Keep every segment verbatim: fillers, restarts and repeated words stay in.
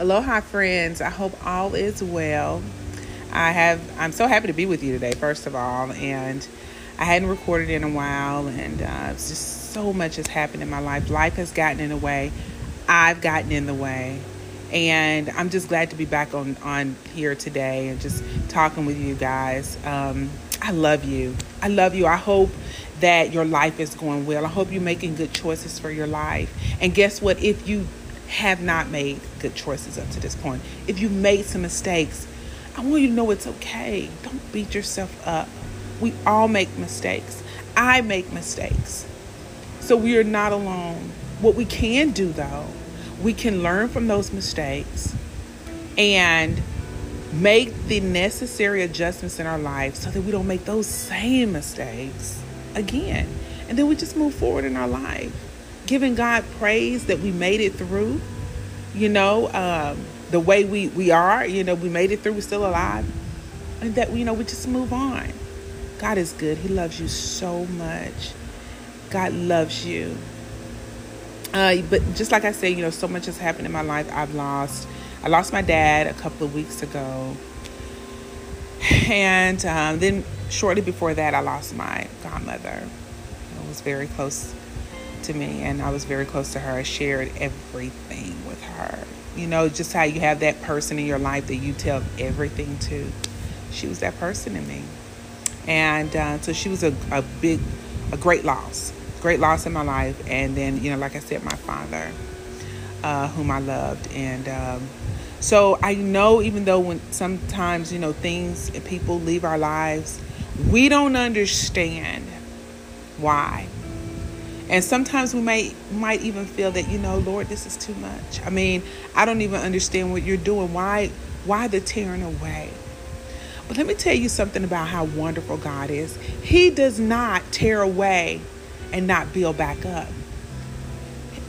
Aloha, friends. I hope all is well. I have, I'm so happy to be with you today, first of all, and I hadn't recorded in a while, and uh, it's just so much has happened in my life. Life has gotten in the way. I've gotten in the way, and I'm just glad to be back on, on here today and just talking with you guys. Um, I love you. I love you. I hope that your life is going well. I hope you're making good choices for your life. And guess what? If you have not made good choices up to this point, if you made some mistakes, I want you to know it's okay. Don't beat yourself up. We all make mistakes. I make mistakes. So we are not alone. What we can do, though, we can learn from those mistakes and make the necessary adjustments in our life so that we don't make those same mistakes again. And then we just move forward in our life, giving God praise that we made it through, you know, um, the way we, we are, you know, we made it through, we're still alive, and that, you know, we just move on. God is good. He loves you so much. God loves you. Uh, but just like I said, you know, so much has happened in my life. I've lost, I lost my dad a couple of weeks ago. And um, then shortly before that, I lost my godmother. I was very close to me, and I was very close to her. I shared everything with her. You know, just how you have that person in your life that you tell everything to. She was that person to me. And uh, so she was a, a big, a great loss, great loss in my life. And then, you know, like I said, my father, uh, whom I loved. And um, so I know, even though when sometimes, you know, things and people leave our lives, we don't understand why. And sometimes we may, might even feel that, you know, Lord, this is too much. I mean, I don't even understand what you're doing. Why, why the tearing away? But let me tell you something about how wonderful God is. He does not tear away and not build back up.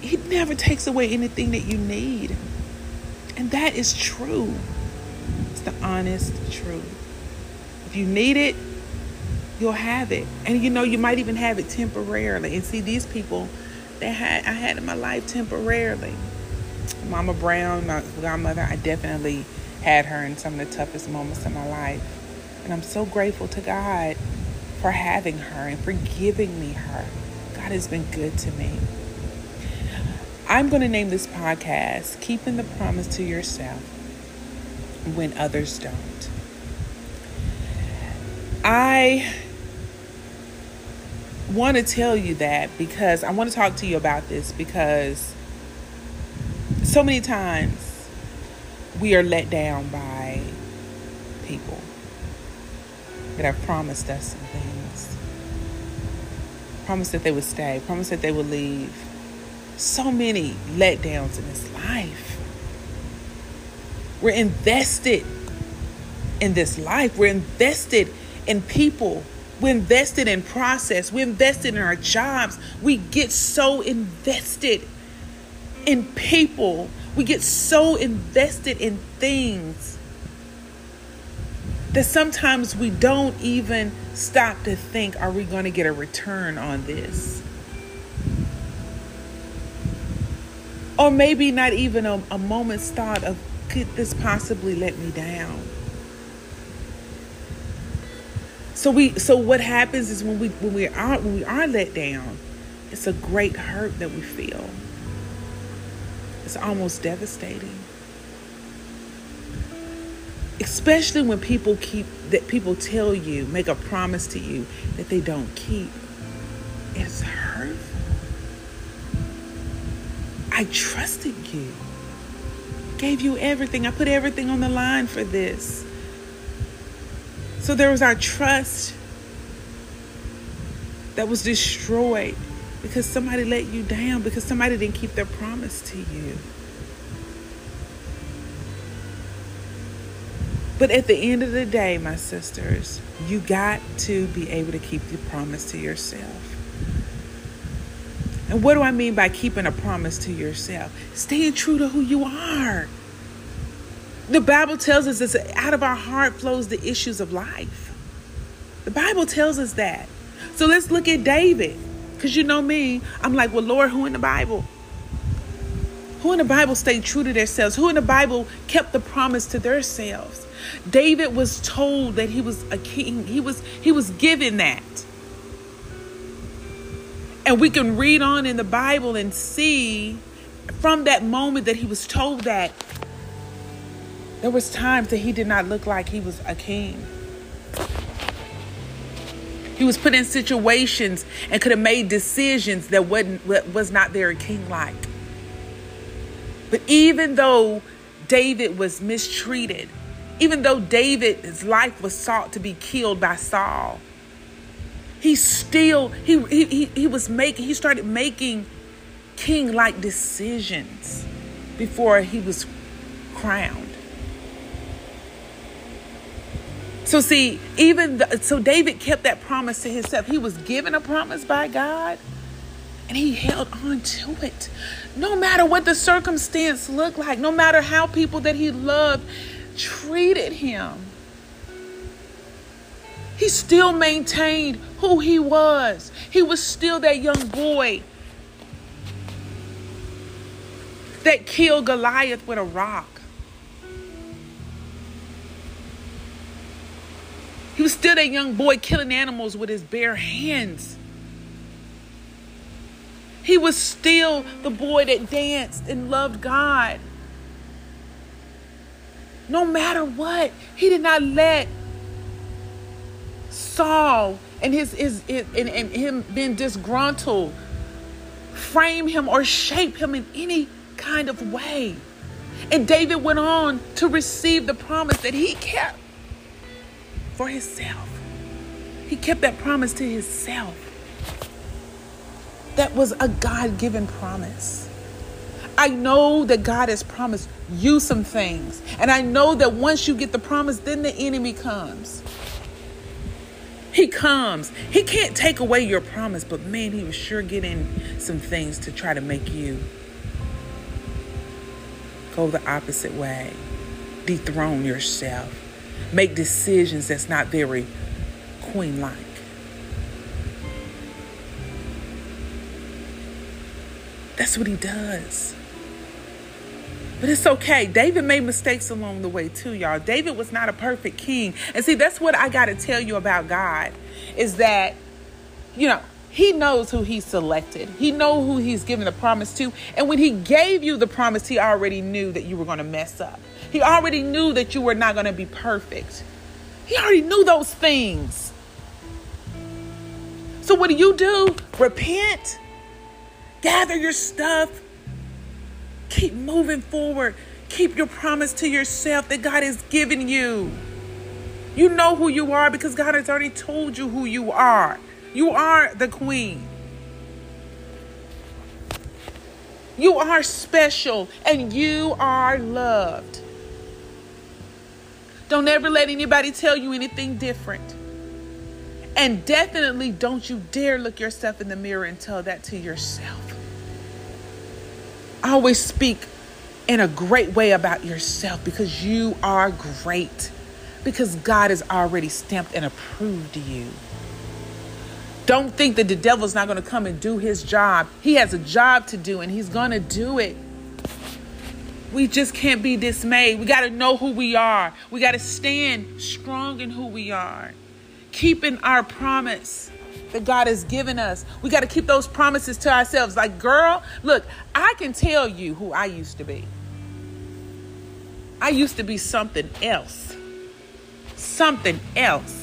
He never takes away anything that you need. And that is true. It's the honest truth. If you need it, you'll have it. And, you know, you might even have it temporarily. And see, these people that had, I had in my life temporarily. Mama Brown, my godmother, I definitely had her in some of the toughest moments of my life. And I'm so grateful to God for having her and for giving me her. God has been good to me. I'm going to name this podcast, Keeping the Promise to Yourself When Others Don't. I want to tell you that because I want to talk to you about this, because so many times we are let down by people that have promised us some things. Promised that they would stay. Promised that they would leave. So many letdowns in this life. We're invested in this life. We're invested in people. We're invested in process. We're invested in our jobs. We get so invested in people. We get so invested in things that sometimes we don't even stop to think, are we going to get a return on this? Or maybe not even a, a moment's thought of, could this possibly let me down? So we, so what happens is when we, when we are, when we are let down, it's a great hurt that we feel. It's almost devastating, especially when people keep that people tell you, make a promise to you that they don't keep. It's hurtful. I trusted you, gave you everything. I put everything on the line for this. So there was our trust that was destroyed. Because somebody let you down. Because somebody didn't keep their promise to you. But at the end of the day, my sisters, you got to be able to keep the promise to yourself. And what do I mean by keeping a promise to yourself? Staying true to who you are. The Bible tells us that out of our heart flows the issues of life. The Bible tells us that. So let's look at David. Because you know me, I'm like, well, Lord, who in the Bible? Who Who in the Bible stayed true to themselves? Who in the Bible kept the promise to themselves? David was told that he was a king. He was, he was given that. And we can read on in the Bible and see from that moment that he was told that there was times that he did not look like he was a king. He was put in situations and could have made decisions that wasn't, was not very king-like. But even though David was mistreated, even though David's life was sought to be killed by Saul, he still, he, he, he was making, he started making king-like decisions before he was crowned. So see, even the, so David kept that promise to himself. He was given a promise by God and he held on to it. No matter what the circumstance looked like, no matter how people that he loved treated him, he still maintained who he was. He was still that young boy that killed Goliath with a rock. He was still that young boy killing animals with his bare hands. He was still the boy that danced and loved God. No matter what, he did not let Saul and his, his, his and, and him being disgruntled frame him or shape him in any kind of way. And David went on to receive the promise that he kept for himself. He kept that promise to himself. That was a God-given promise. I know that God has promised you some things. And I know that once you get the promise, then the enemy comes. He comes. He can't take away your promise, but man, he was sure getting some things to try to make you go the opposite way. Dethrone yourself. Make decisions that's not very queen-like. That's what he does. But it's okay. David made mistakes along the way too, y'all. David was not a perfect king. And see, that's what I got to tell you about God is that, you know, he knows who he selected. He knows who he's given the promise to. And when he gave you the promise, he already knew that you were going to mess up. He already knew that you were not going to be perfect. He already knew those things. So what do you do? Repent. Gather your stuff. Keep moving forward. Keep your promise to yourself that God has given you. You know who you are because God has already told you who you are. You are the queen. You are special and you are loved. Don't ever let anybody tell you anything different. And definitely don't you dare look yourself in the mirror and tell that to yourself. Always speak in a great way about yourself because you are great. Because God has already stamped and approved you. Don't think that the devil's not going to come and do his job. He has a job to do and he's going to do it. We just can't be dismayed. We got to know who we are. We got to stand strong in who we are. Keeping our promise that God has given us. We got to keep those promises to ourselves. Like, girl, look, I can tell you who I used to be. I used to be something else. Something else.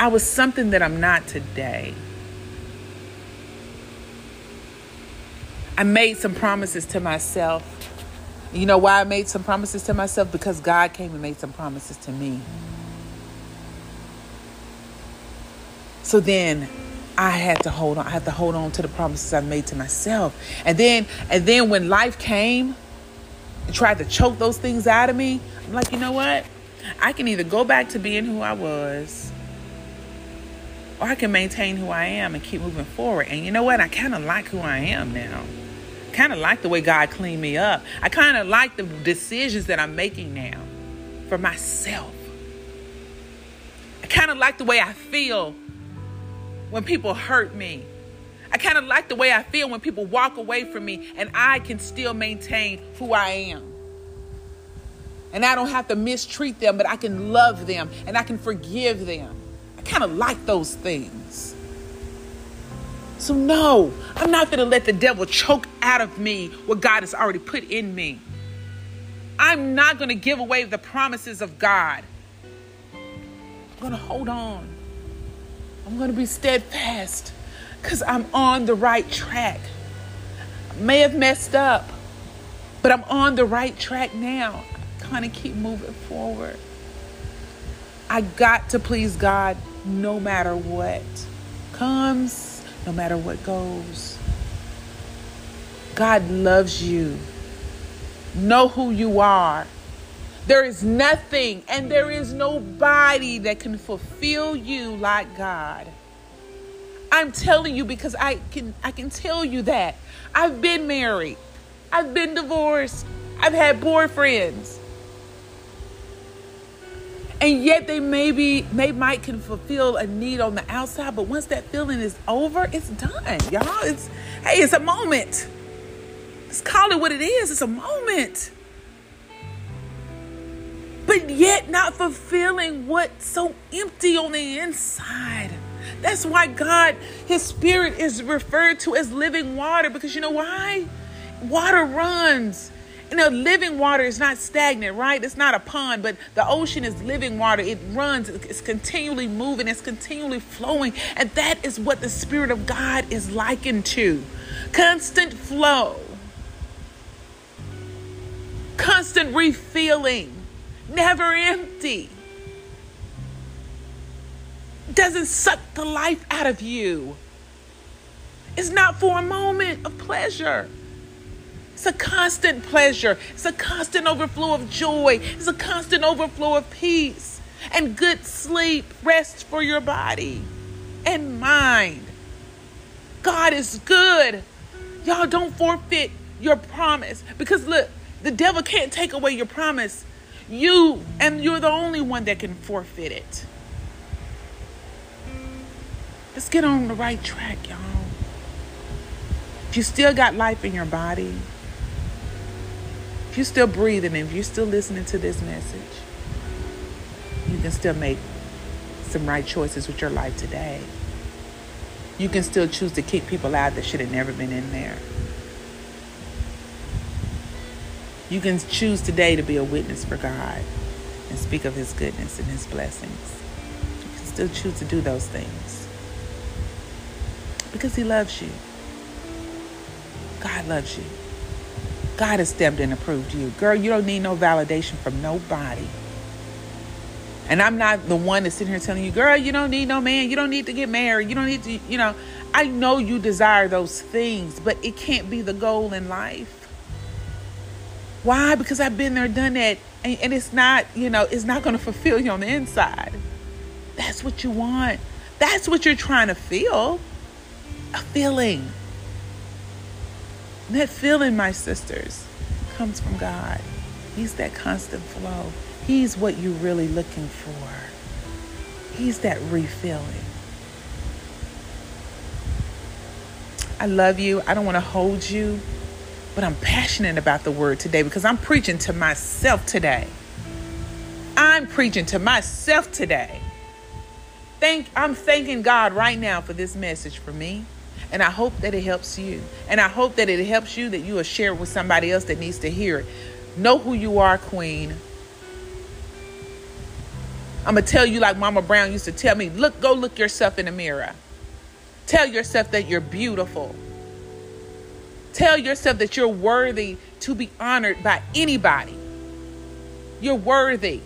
I was something that I'm not today. I made some promises to myself. You know why I made some promises to myself? Because God came and made some promises to me. So then I had to hold on. I had to hold on to the promises I made to myself. And then and then when life came and tried to choke those things out of me, I'm like, you know what? I can either go back to being who I was or I can maintain who I am and keep moving forward. And you know what? I kind of like who I am now. Kind of like the way God cleaned me up. I kind of like the decisions that I'm making now for myself. I kind of like the way I feel when people hurt me. I kind of like the way I feel when people walk away from me and I can still maintain who I am. And I don't have to mistreat them, but I can love them and I can forgive them. I kind of like those things. So no, I'm not going to let the devil choke out of me what God has already put in me. I'm not going to give away the promises of God. I'm going to hold on. I'm going to be steadfast because I'm on the right track. I may have messed up, but I'm on the right track now. Kind of keep moving forward. I got to please God no matter what comes, no matter what goes. God loves you. Know who you are. There is nothing and there is nobody that can fulfill you like God. I'm telling you because I can I can tell you that. I've been married. I've been divorced. I've had boyfriends. And yet they maybe they might can fulfill a need on the outside, but once that feeling is over, it's done, y'all. It's hey, it's a moment. Let's call it what it is. It's a moment. But yet not fulfilling what's so empty on the inside. That's why God, his spirit is referred to as living water. Because you know why? Water runs. And the living water is not stagnant, right? It's not a pond, but the ocean is living water. It runs. It's continually moving. It's continually flowing. And that is what the Spirit of God is likened to. Constant flow. Constant refilling, never empty. Doesn't suck the life out of you. It's not for a moment of pleasure. It's a constant pleasure. It's a constant overflow of joy. It's a constant overflow of peace and good sleep, rest for your body and mind. God is good. Y'all don't forfeit your promise because look, the devil can't take away your promise. You, and you're the only one that can forfeit it. Let's get on the right track, y'all. If you still got life in your body, if you're still breathing, if you're still listening to this message, you can still make some right choices with your life today. You can still choose to kick people out that should have never been in there. You can choose today to be a witness for God and speak of his goodness and his blessings. You can still choose to do those things because he loves you. God loves you. God has stepped in and approved you. Girl, you don't need no validation from nobody. And I'm not the one that's sitting here telling you, girl, you don't need no man. You don't need to get married. You don't need to, you know, I know you desire those things, but it can't be the goal in life. Why? Because I've been there, done that, and, and it's not, you know, it's not going to fulfill you on the inside. That's what you want. That's what you're trying to feel. A feeling. And that feeling, my sisters, comes from God. He's that constant flow. He's what you're really looking for. He's that refilling. I love you. I don't want to hold you. But I'm passionate about the word today because I'm preaching to myself today. I'm preaching to myself today. Thank, I'm thanking God right now for this message for me. And I hope that it helps you. And I hope that it helps you, that you will share it with somebody else that needs to hear it. Know who you are, queen. I'm going to tell you like Mama Brown used to tell me, look, go look yourself in the mirror. Tell yourself that you're beautiful. Tell yourself that you're worthy to be honored by anybody. You're worthy.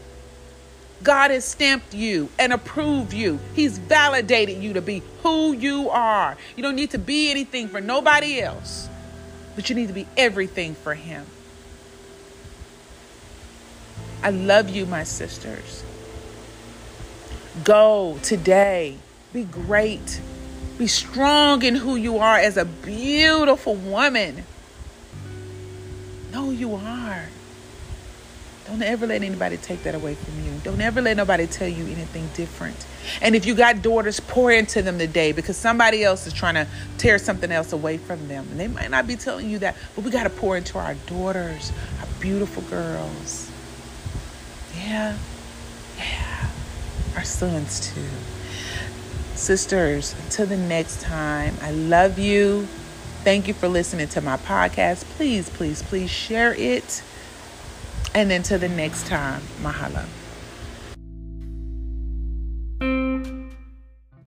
God has stamped you and approved you. He's validated you to be who you are. You don't need to be anything for nobody else, but you need to be everything for him. I love you, my sisters. Go today. Be great. Be strong in who you are as a beautiful woman. Know who you are. Don't ever let anybody take that away from you. Don't ever let nobody tell you anything different. And if you got daughters, pour into them today, because somebody else is trying to tear something else away from them. And they might not be telling you that, but we got to pour into our daughters, our beautiful girls. Yeah. Yeah. Our sons too. Sisters, until the next time, I love you. Thank you for listening to my podcast. Please, please, please share it. And until the next time, mahalo.